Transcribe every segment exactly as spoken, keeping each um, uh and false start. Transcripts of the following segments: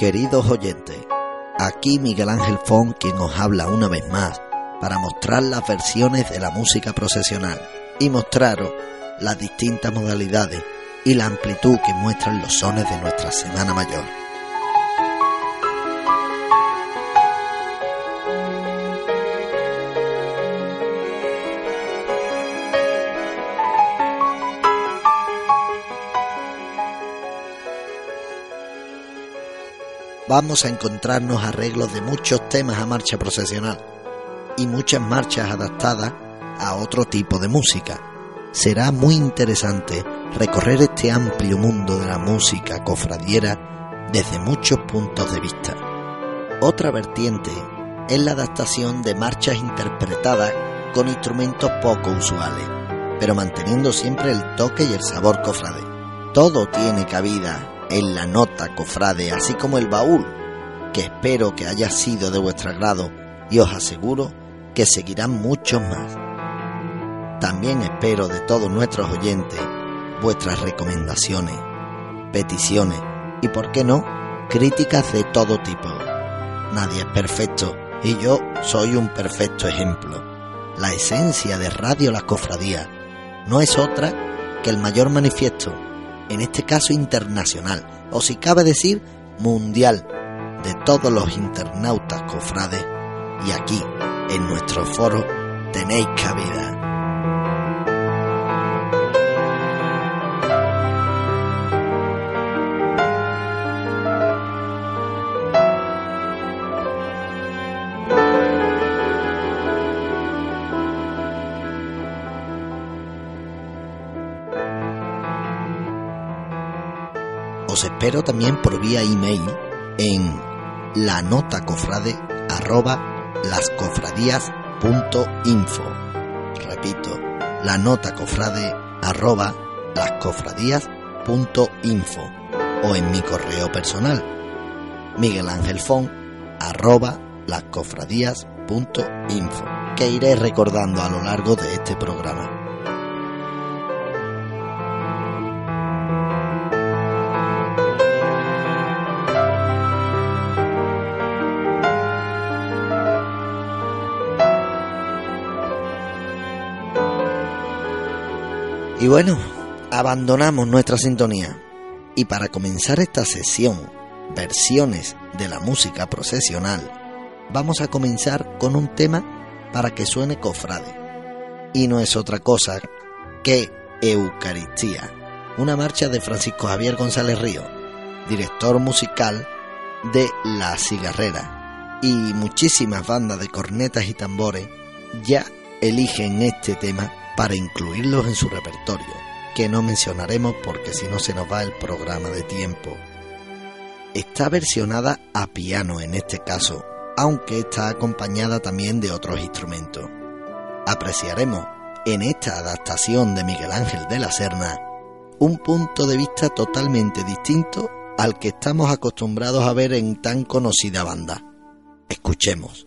Queridos oyentes, aquí Miguel Ángel Fon quien os habla una vez más para mostrar las versiones de la música procesional y mostraros las distintas modalidades y la amplitud que muestran los sones de nuestra Semana Mayor. Vamos a encontrarnos arreglos de muchos temas a marcha procesional y muchas marchas adaptadas a otro tipo de música. Será muy interesante recorrer este amplio mundo de la música cofradiera desde muchos puntos de vista. Otra vertiente es la adaptación de marchas interpretadas con instrumentos poco usuales, pero manteniendo siempre el toque y el sabor cofrade. Todo tiene cabida en la nota cofrade, así como el baúl, que espero que haya sido de vuestro agrado y os aseguro que seguirán muchos más. También espero de todos nuestros oyentes vuestras recomendaciones, peticiones y, por qué no, críticas de todo tipo. Nadie es perfecto y yo soy un perfecto ejemplo. La esencia de Radio Las Cofradías no es otra que el mayor manifiesto, en este caso internacional, o si cabe decir mundial, de todos los internautas cofrades, y aquí, en nuestro foro, tenéis cabida. Os espero también por vía email en lanotacofrade arroba lascofradías punto info. Repito, lanotacofrade arroba lascofradías punto info, o en mi correo personal miguelangelfon arroba lascofradías punto info, que iré recordando a lo largo de este programa. Y bueno, abandonamos nuestra sintonía y para comenzar esta sesión, versiones de la música procesional, vamos a comenzar con un tema para que suene cofrade, y no es otra cosa que Eucaristía, una marcha de Francisco Javier González Río, director musical de La Cigarrera, y muchísimas bandas de cornetas y tambores ya eligen este tema para incluirlos en su repertorio, que no mencionaremos porque si no se nos va el programa de tiempo. Está versionada a piano en este caso, aunque está acompañada también de otros instrumentos. Apreciaremos en esta adaptación de Miguel Ángel de la Serna un punto de vista totalmente distinto al que estamos acostumbrados a ver en tan conocida banda. Escuchemos.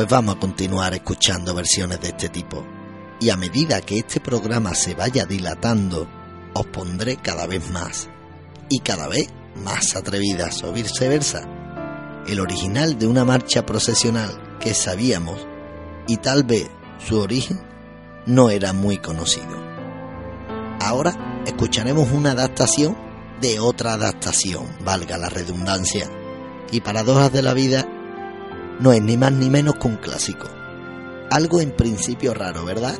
pues vamos a continuar escuchando versiones de este tipo. Y a medida que este programa se vaya dilatando, os pondré cada vez más, y cada vez más atrevidas o viceversa, el original de una marcha procesional que sabíamos y tal vez su origen no era muy conocido. Ahora escucharemos una adaptación de otra adaptación, valga la redundancia, y paradojas de la vida no es ni más ni menos que un clásico. Algo en principio raro, ¿verdad?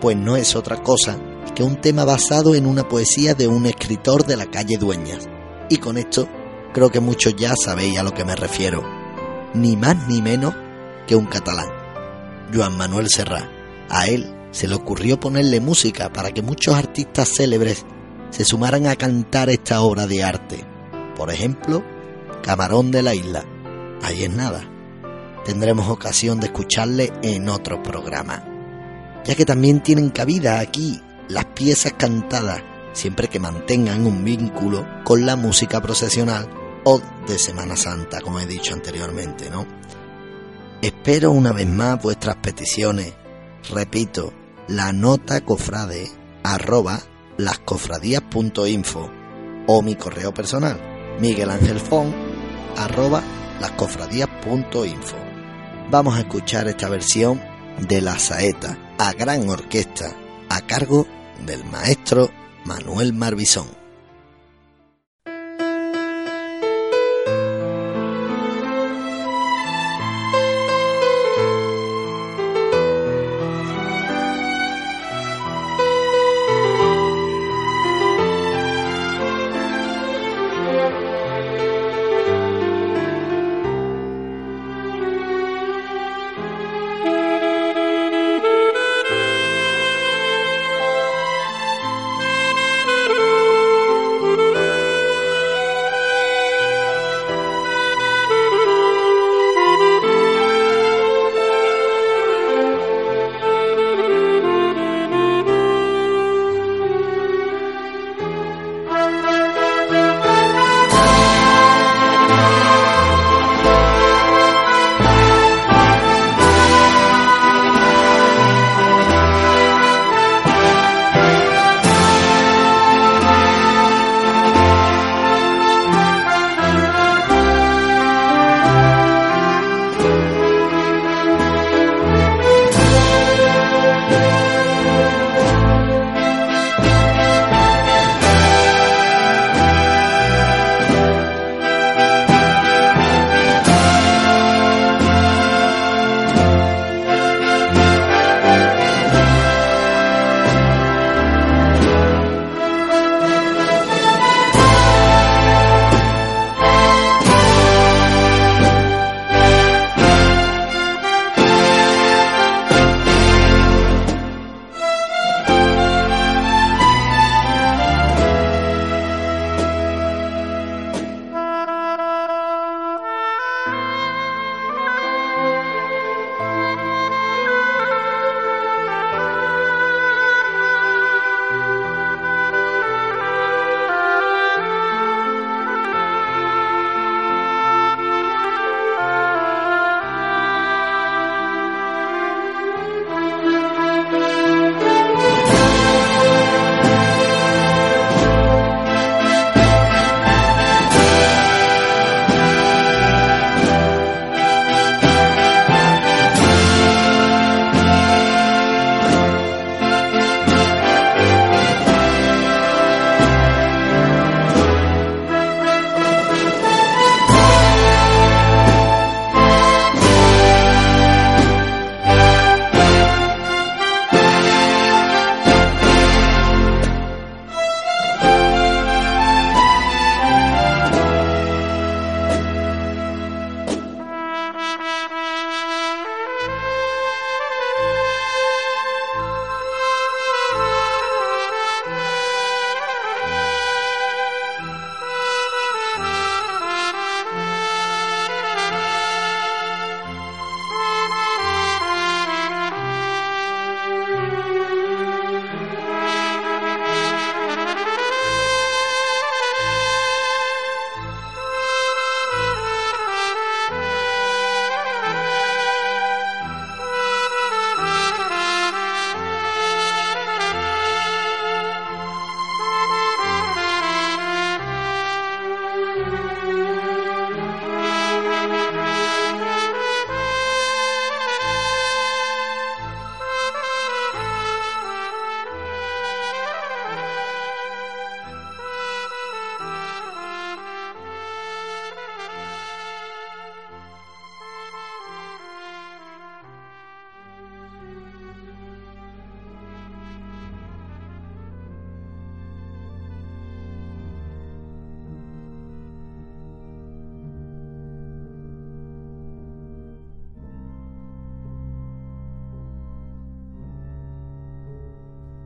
Pues no es otra cosa que un tema basado en una poesía de un escritor de la calle Dueñas. Y con esto creo que muchos ya sabéis a lo que me refiero. Ni más ni menos que un catalán, Joan Manuel Serrat. A él se le ocurrió ponerle música para que muchos artistas célebres se sumaran a cantar esta obra de arte. Por ejemplo, Camarón de la Isla. Ahí es nada. Tendremos ocasión de escucharle en otro programa, ya que también tienen cabida aquí las piezas cantadas, siempre que mantengan un vínculo con la música procesional o de Semana Santa, como he dicho anteriormente, ¿no? Espero una vez más vuestras peticiones. Repito, la nota cofrade arroba lascofradías.info o mi correo personal miguelangelfon arroba lascofradías.info. Vamos a escuchar esta versión de La Saeta a gran orquesta a cargo del maestro Manuel Marbizón.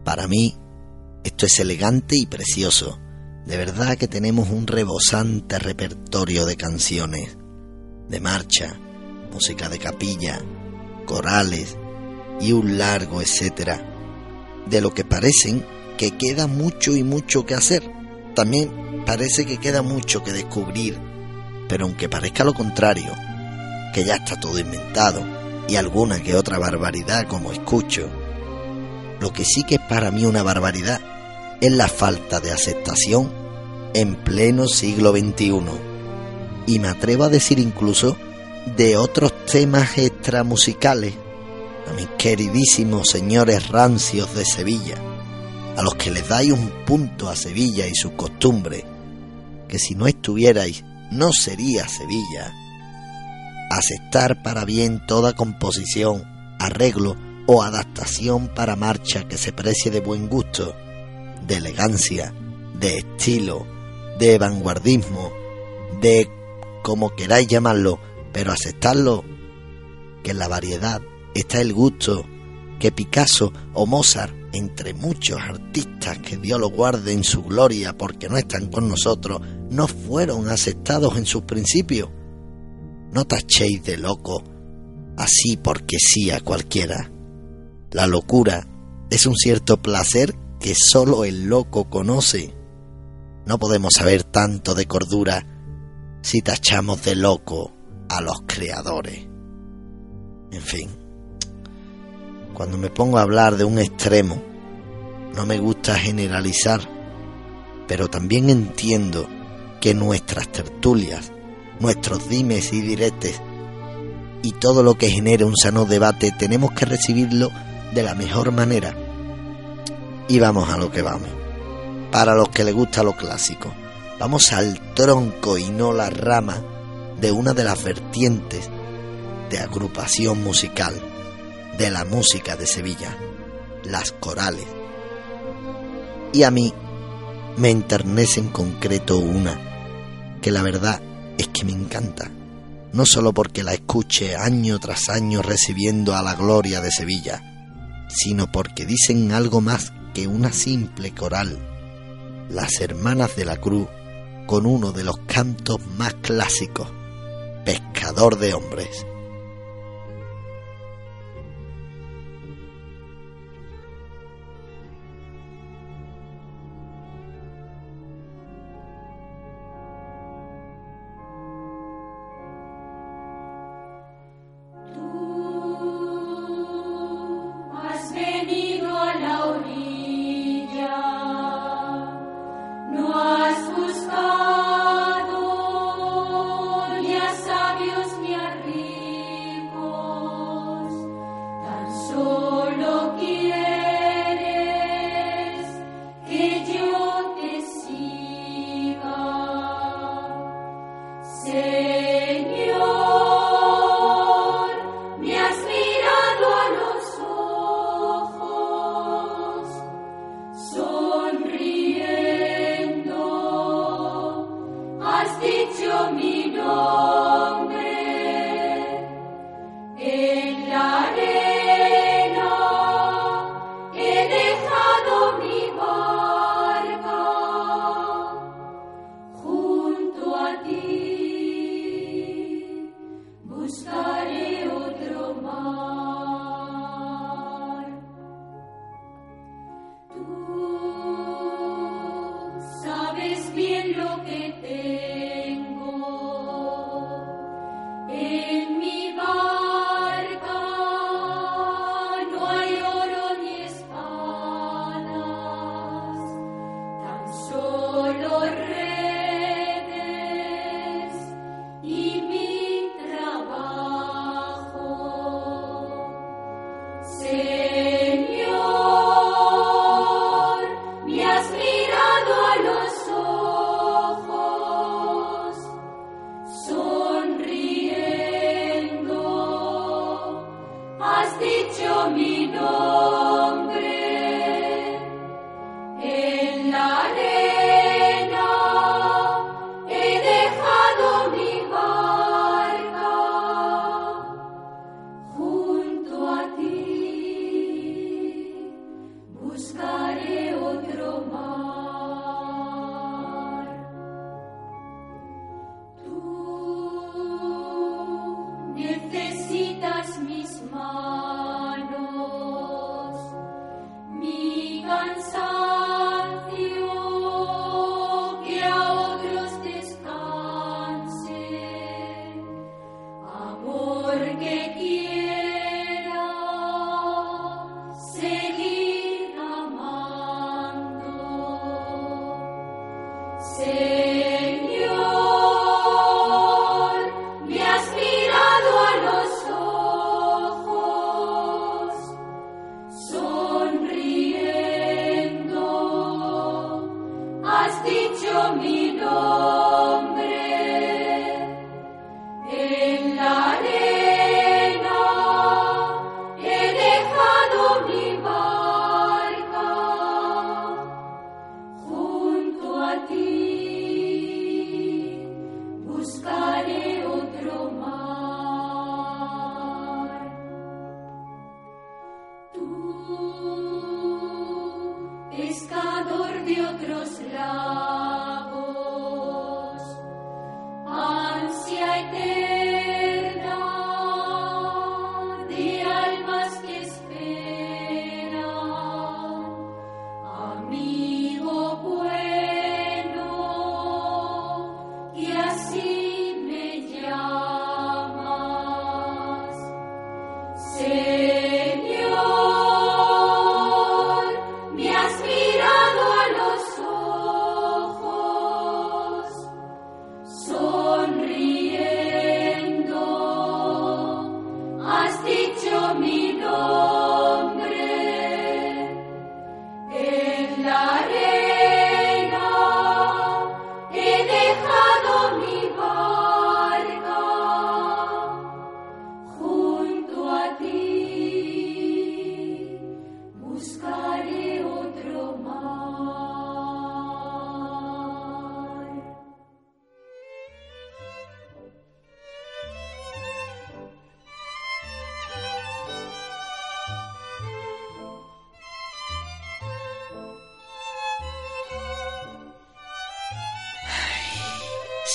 Para mí, esto es elegante y precioso. De verdad que tenemos un rebosante repertorio de canciones, de marcha, música de capilla, corales y un largo etcétera, de lo que parecen que queda mucho y mucho que hacer. También parece que queda mucho que descubrir, pero aunque parezca lo contrario, que ya está todo inventado y alguna que otra barbaridad como escucho, lo que sí que es para mí una barbaridad es la falta de aceptación en pleno siglo veintiuno, y me atrevo a decir incluso de otros temas extramusicales, a mis queridísimos señores rancios de Sevilla, a los que les dais un punto a Sevilla y sus costumbres, que si no estuvierais no sería Sevilla. Aceptar para bien toda composición, arreglo o adaptación para marcha que se precie de buen gusto, de elegancia, de estilo, de vanguardismo, de como queráis llamarlo, pero aceptarlo, que en la variedad está el gusto, que Picasso o Mozart, entre muchos artistas que Dios los guarde en su gloria porque no están con nosotros, no fueron aceptados en sus principios. No tachéis de loco así porque sí a cualquiera. La locura es un cierto placer que solo el loco conoce. No podemos saber tanto de cordura si tachamos de loco a los creadores. En fin, cuando me pongo a hablar de un extremo, no me gusta generalizar, pero también entiendo que nuestras tertulias, nuestros dimes y diretes y todo lo que genere un sano debate tenemos que recibirlo de la mejor manera. Y vamos a lo que vamos. Para los que les gusta lo clásico, vamos al tronco y no la rama de una de las vertientes de agrupación musical de la música de Sevilla, las corales. Y a mí me enternece en concreto una, que la verdad es que me encanta, no solo porque la escuche año tras año recibiendo a la gloria de Sevilla, sino porque dicen algo más que una simple coral. Las Hermanas de la Cruz, con uno de los cantos más clásicos, Pescador de Hombres. Señor, me has mirado a los ojos,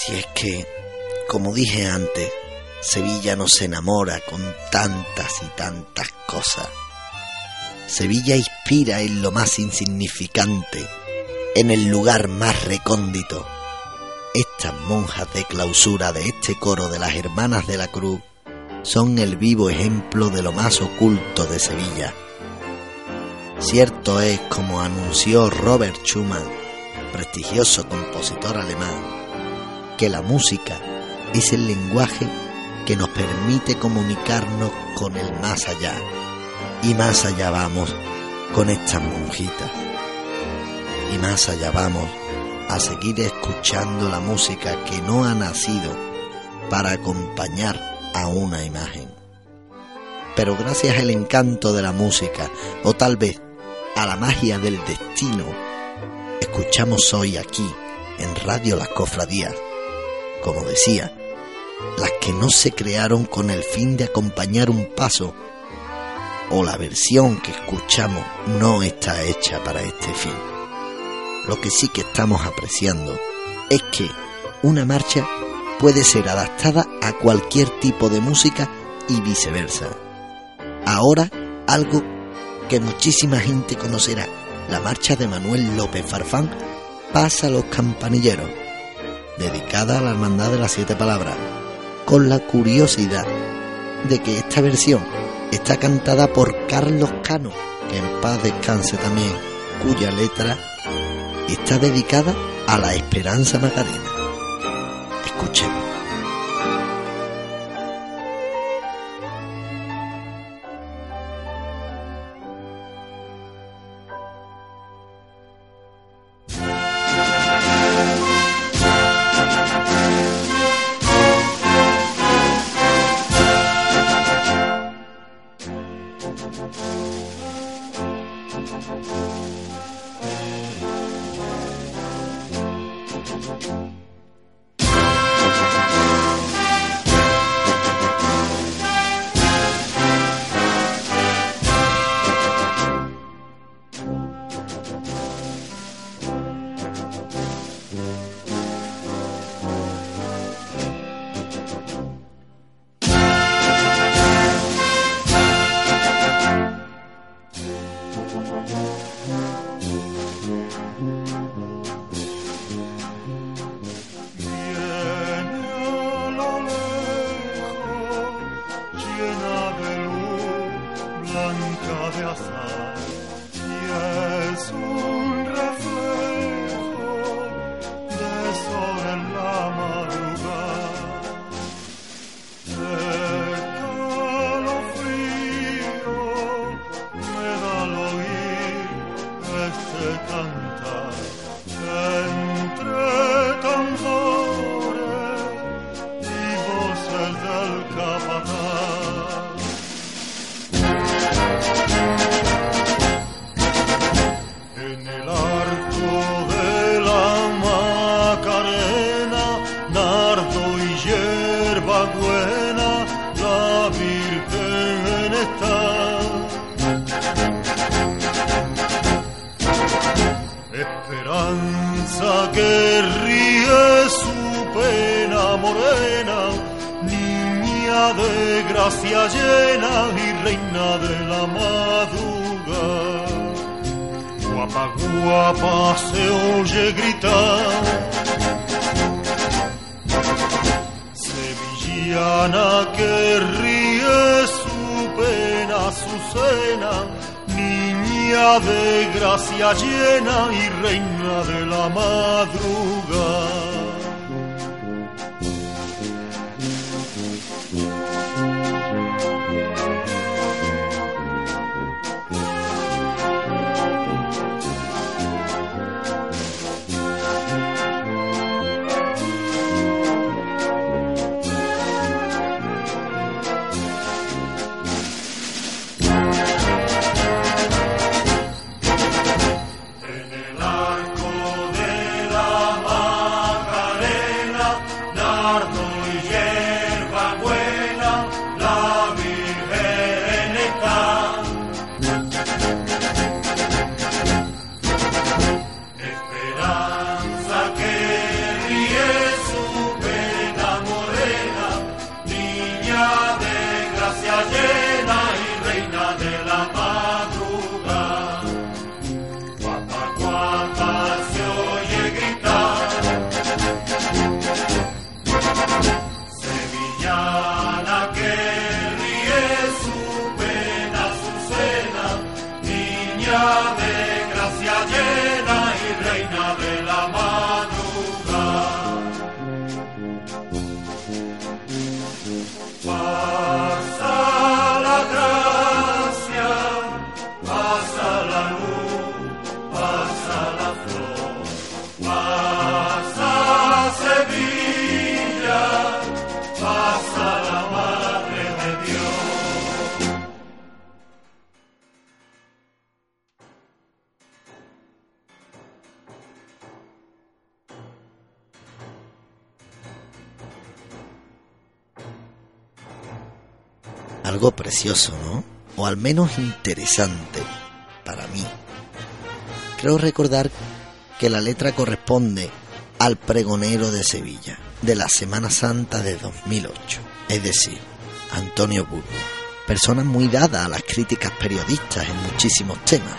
si es que, como dije antes, Sevilla nos enamora con tantas y tantas cosas. Sevilla inspira en lo más insignificante, en el lugar más recóndito. Estas monjas de clausura de este coro de las Hermanas de la Cruz son el vivo ejemplo de lo más oculto de Sevilla. Cierto es, como anunció Robert Schumann, prestigioso compositor alemán, que la música es el lenguaje que nos permite comunicarnos con el más allá. Y más allá vamos con estas monjitas. Y más allá vamos a seguir escuchando la música que no ha nacido para acompañar a una imagen. Pero gracias al encanto de la música, o tal vez a la magia del destino, escuchamos hoy aquí, en Radio Las Cofradías, como decía, las que no se crearon con el fin de acompañar un paso, o la versión que escuchamos no está hecha para este fin. Lo que sí que estamos apreciando es que una marcha puede ser adaptada a cualquier tipo de música y viceversa. Ahora, algo que muchísima gente conocerá, la marcha de Manuel López Farfán, Pasa los campanilleros, dedicada a la Hermandad de las Siete Palabras, con la curiosidad de que esta versión está cantada por Carlos Cano, que en paz descanse también, cuya letra está dedicada a la Esperanza Macarena. Escuchen. En el arco de la mar algo precioso, ¿no? O al menos interesante para mí. Creo recordar que la letra corresponde al pregonero de Sevilla de la Semana Santa de dos mil ocho, es decir, Antonio Burgo, persona muy dada a las críticas periodistas en muchísimos temas.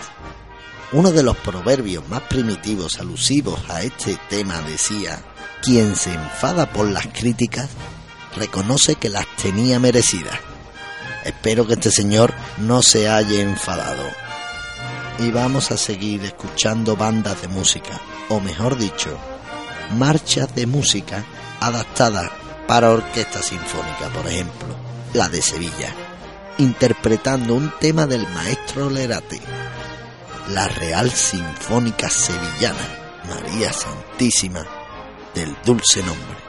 Uno de los proverbios más primitivos alusivos a este tema decía: quien se enfada por las críticas reconoce que las tenía merecidas. Espero que este señor no se haya enfadado. Y vamos a seguir escuchando bandas de música, o mejor dicho, marchas de música adaptadas para orquesta sinfónica, por ejemplo, la de Sevilla, interpretando un tema del maestro Lerate, la Real Sinfónica Sevillana, María Santísima del Dulce Nombre.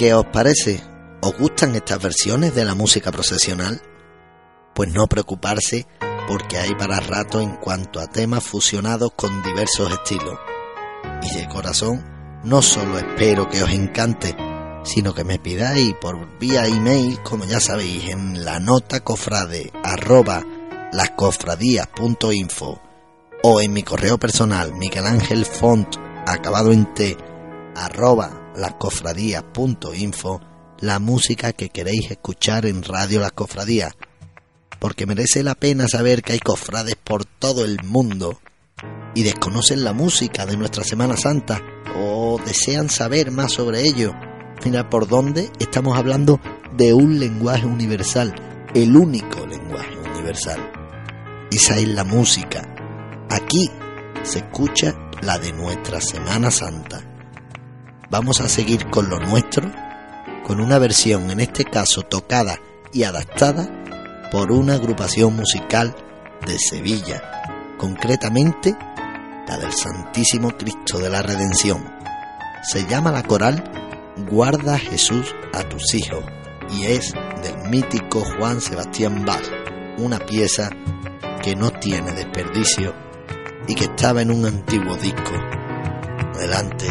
¿Qué os parece? ¿Os gustan estas versiones de la música procesional? Pues no preocuparse, porque hay para rato en cuanto a temas fusionados con diversos estilos. Y de corazón, no solo espero que os encante, sino que me pidáis por vía email, como ya sabéis, en la nota cofrade arroba lascofradías.info o en mi correo personal Miguel Ángel Font acabado en t arroba lascofradías.info la música que queréis escuchar en Radio Las Cofradías, porque merece la pena saber que hay cofrades por todo el mundo y desconocen la música de nuestra Semana Santa o desean saber más sobre ello. Mira por dónde estamos hablando de un lenguaje universal, el único lenguaje universal. Esa es la música. Aquí se escucha la de nuestra Semana Santa. Vamos a seguir con lo nuestro, con una versión, en este caso tocada y adaptada por una agrupación musical de Sevilla, concretamente la del Santísimo Cristo de la Redención. Se llama la coral Guarda Jesús a tus hijos y es del mítico Juan Sebastián Bach, una pieza que no tiene desperdicio y que estaba en un antiguo disco. Adelante.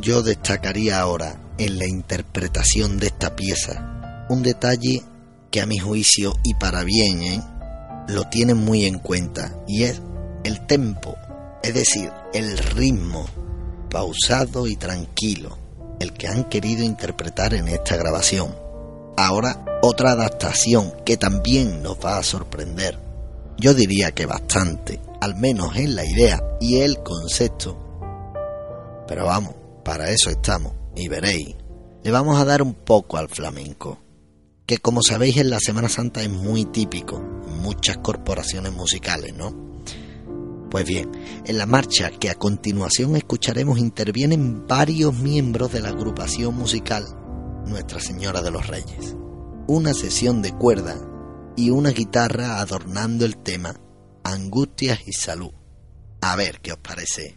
Yo destacaría ahora, en la interpretación de esta pieza, un detalle que a mi juicio, y para bien, ¿eh? lo tienen muy en cuenta, y es el tempo, es decir, el ritmo pausado y tranquilo, el que han querido interpretar en esta grabación. Ahora, otra adaptación que también nos va a sorprender, yo diría que bastante, al menos en la idea y el concepto. Pero vamos, para eso estamos, y veréis. Le vamos a dar un poco al flamenco, que como sabéis en la Semana Santa es muy típico en muchas corporaciones musicales, ¿no? Pues bien, en la marcha que a continuación escucharemos intervienen varios miembros de la agrupación musical Nuestra Señora de los Reyes, una sesión de cuerda y una guitarra adornando el tema Angustias y Salud. A ver qué os parece.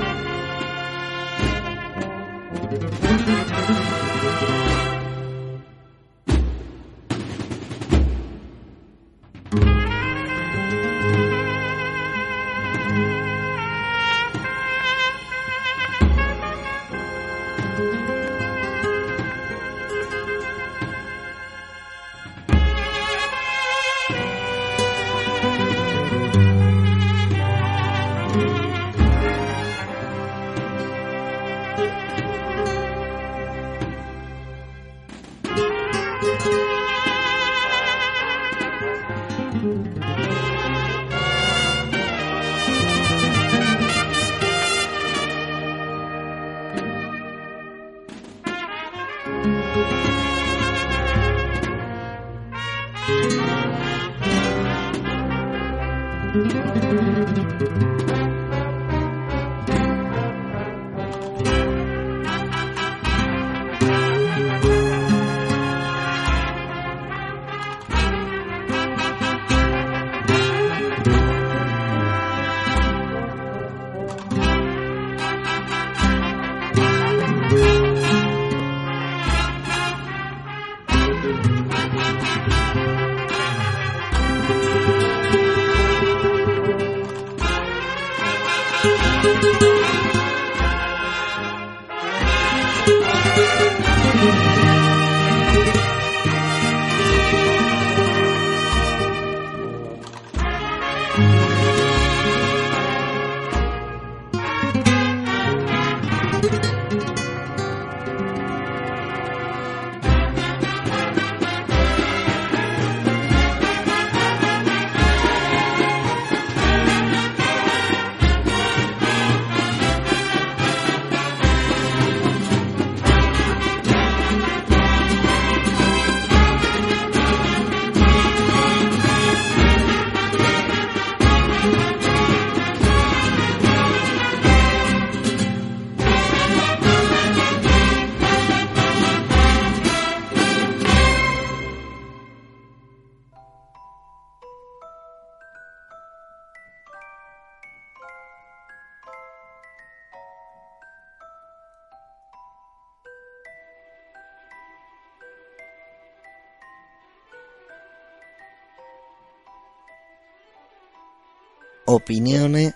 opiniones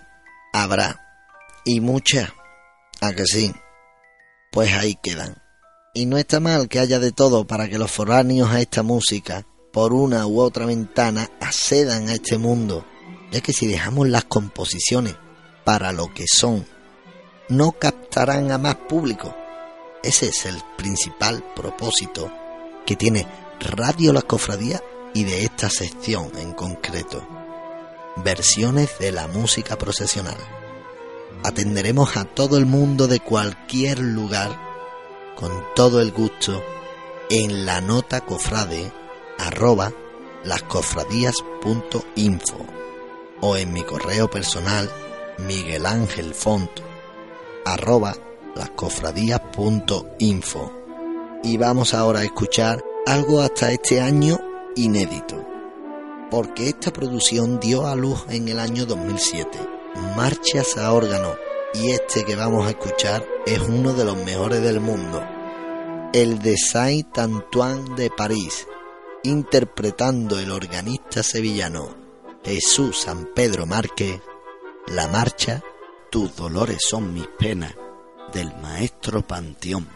habrá, y muchas, a que sí, pues ahí quedan. Y no está mal que haya de todo para que los foráneos a esta música, por una u otra ventana, accedan a este mundo, ya que si dejamos las composiciones para lo que son, no captarán a más público. Ese es el principal propósito que tiene Radio Las Cofradías y de esta sección en concreto. Versiones de la música procesional. Atenderemos a todo el mundo de cualquier lugar con todo el gusto en la nota cofrade arroba lascofradías.info o en mi correo personal miguelangelfont arroba lascofradías.info. Y vamos ahora a escuchar algo hasta este año inédito, porque esta producción dio a luz en el año dos mil siete, marchas a órgano, y este que vamos a escuchar es uno de los mejores del mundo, el de Saint-Antoine de París, interpretando el organista sevillano Jesús San Pedro Márquez, la marcha Tus dolores son mis penas, del Maestro Panteón.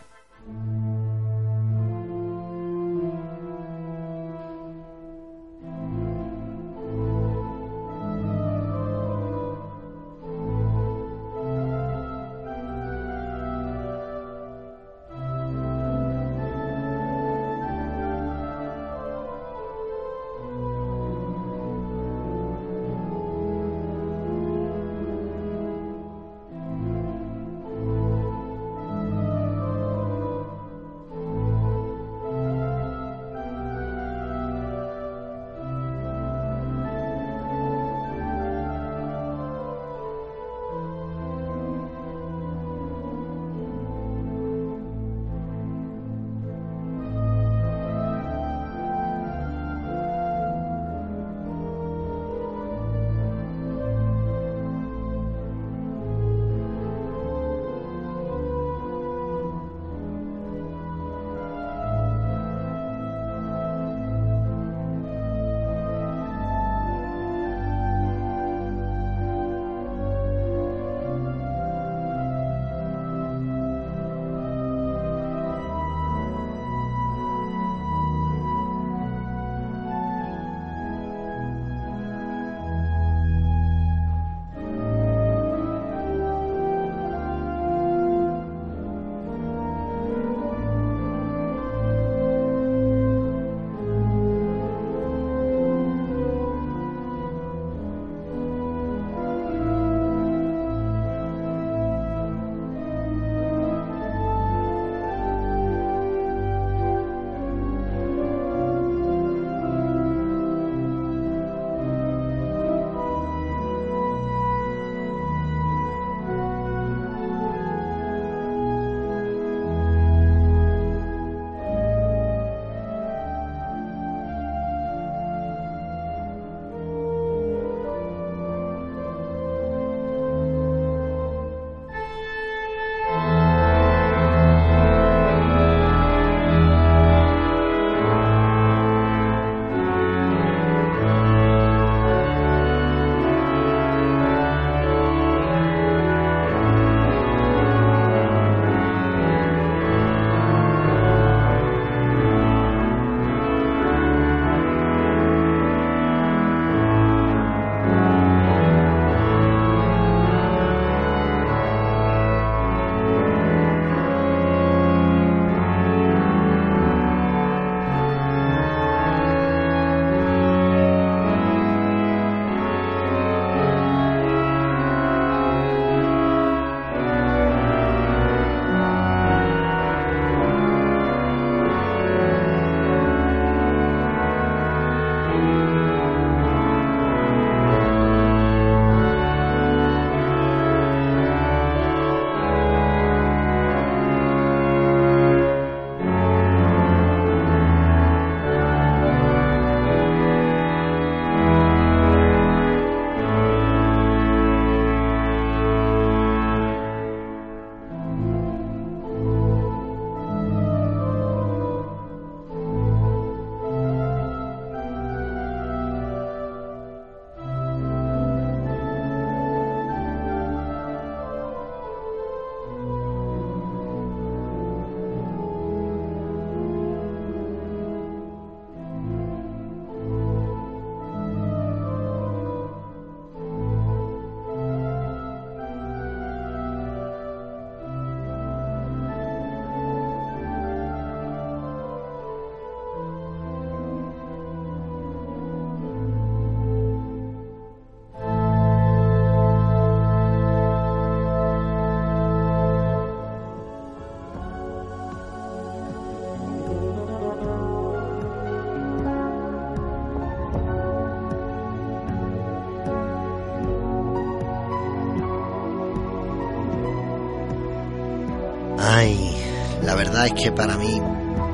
Ay, la verdad es que para mí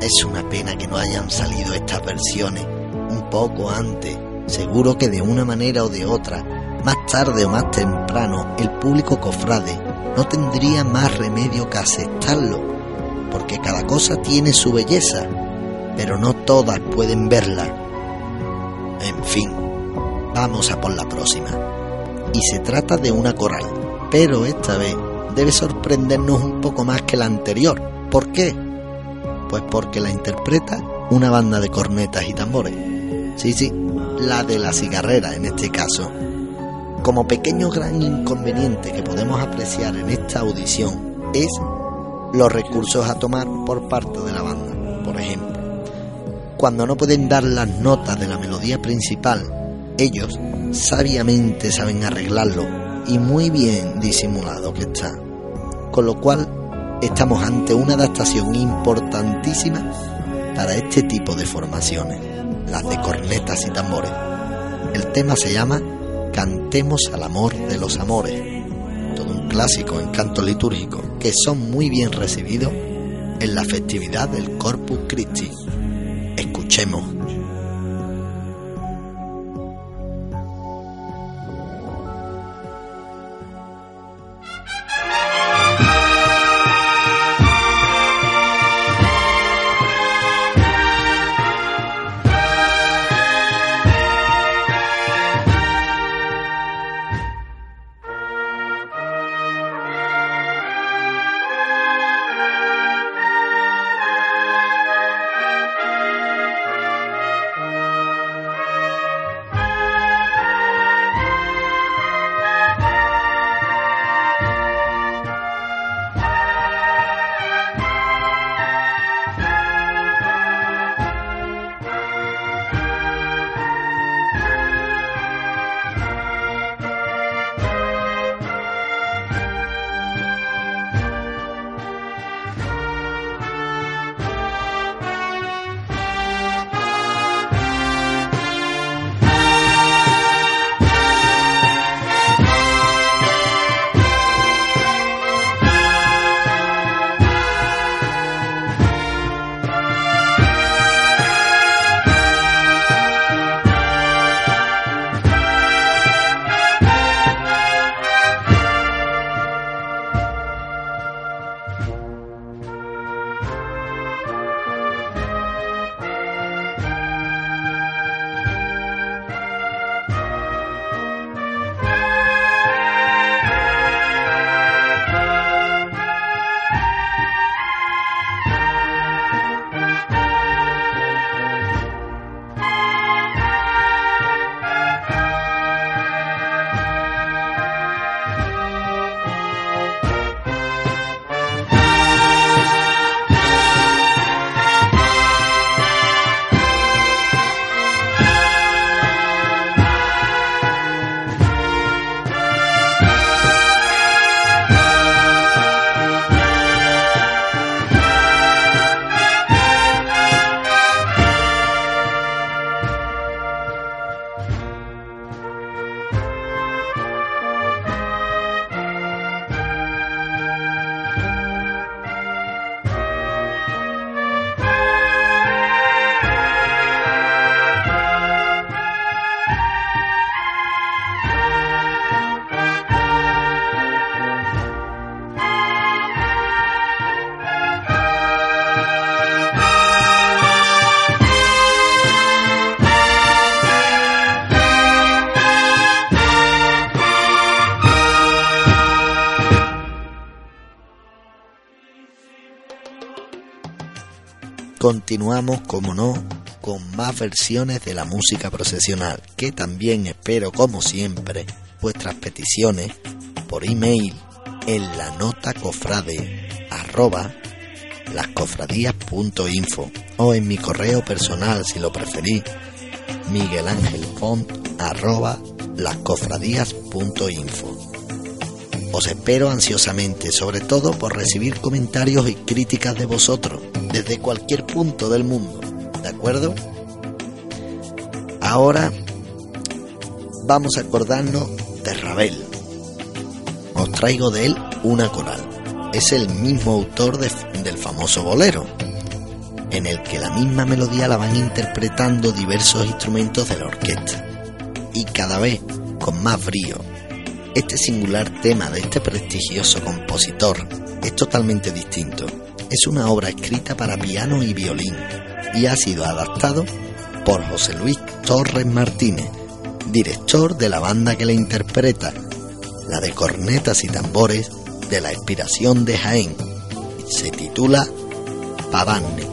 es una pena que no hayan salido estas versiones un poco antes. Seguro que de una manera o de otra, más tarde o más temprano, el público cofrade no tendría más remedio que aceptarlo, porque cada cosa tiene su belleza, pero no todas pueden verla. En fin, vamos a por la próxima. Y se trata de una coral, pero esta vez debe sorprendernos un poco más que la anterior. ¿Por qué? Pues porque la interpreta una banda de cornetas y tambores. Sí, sí, la de La Cigarrera en este caso. Como pequeño gran inconveniente que podemos apreciar en esta audición es los recursos a tomar por parte de la banda. Por ejemplo, cuando no pueden dar las notas de la melodía principal, ellos sabiamente saben arreglarlo, y muy bien disimulado que está. Con lo cual estamos ante una adaptación importantísima para este tipo de formaciones, las de cornetas y tambores. El tema se llama Cantemos al amor de los amores, todo un clásico en canto litúrgico, que son muy bien recibidos en la festividad del Corpus Christi. Escuchemos. Continuamos, como no, con más versiones de la música procesional, que también espero, como siempre, vuestras peticiones por email en la nota cofrade arroba lascofradías.info o en mi correo personal, si lo preferís, miguelangelfon arroba lascofradías.info. Os espero ansiosamente, sobre todo por recibir comentarios y críticas de vosotros, desde cualquier punto del mundo, ¿de acuerdo? Ahora vamos a acordarnos de Ravel. Os traigo de él una coral. es el mismo autor de, del famoso bolero, en el que la misma melodía la van interpretando diversos instrumentos de la orquesta, y cada vez con más brío. Este singular tema de este prestigioso compositor es totalmente distinto. Es una obra escrita para piano y violín, y ha sido adaptado por José Luis Torres Martínez, director de la banda que la interpreta, la de cornetas y tambores de la Inspiración de Jaén. Se titula Pavane.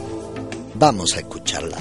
Vamos a escucharla.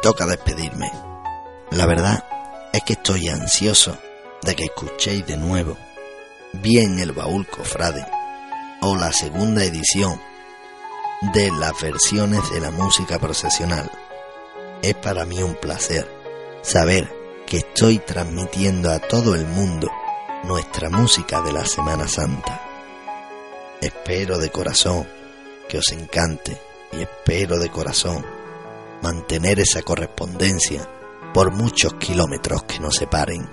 Toca despedirme. La verdad es que estoy ansioso de que escuchéis de nuevo bien el baúl cofrade o la segunda edición de las versiones de la música procesional. Es para mí un placer saber que estoy transmitiendo a todo el mundo nuestra música de la Semana Santa. Espero de corazón que os encante y espero de corazón mantener esa correspondencia por muchos kilómetros que nos separen.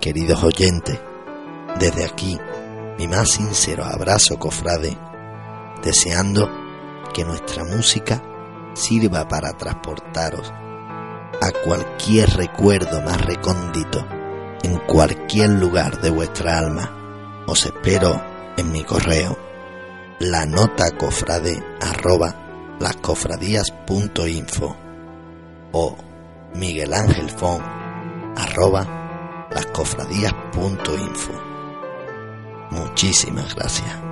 Queridos oyentes, desde aquí mi más sincero abrazo cofrade, deseando que nuestra música sirva para transportaros a cualquier recuerdo más recóndito, en cualquier lugar de vuestra alma. Os espero en mi correo, la nota cofrade arroba lascofradías punto info o Miguel Ángel Fon arroba lascofradías punto info. Muchísimas gracias.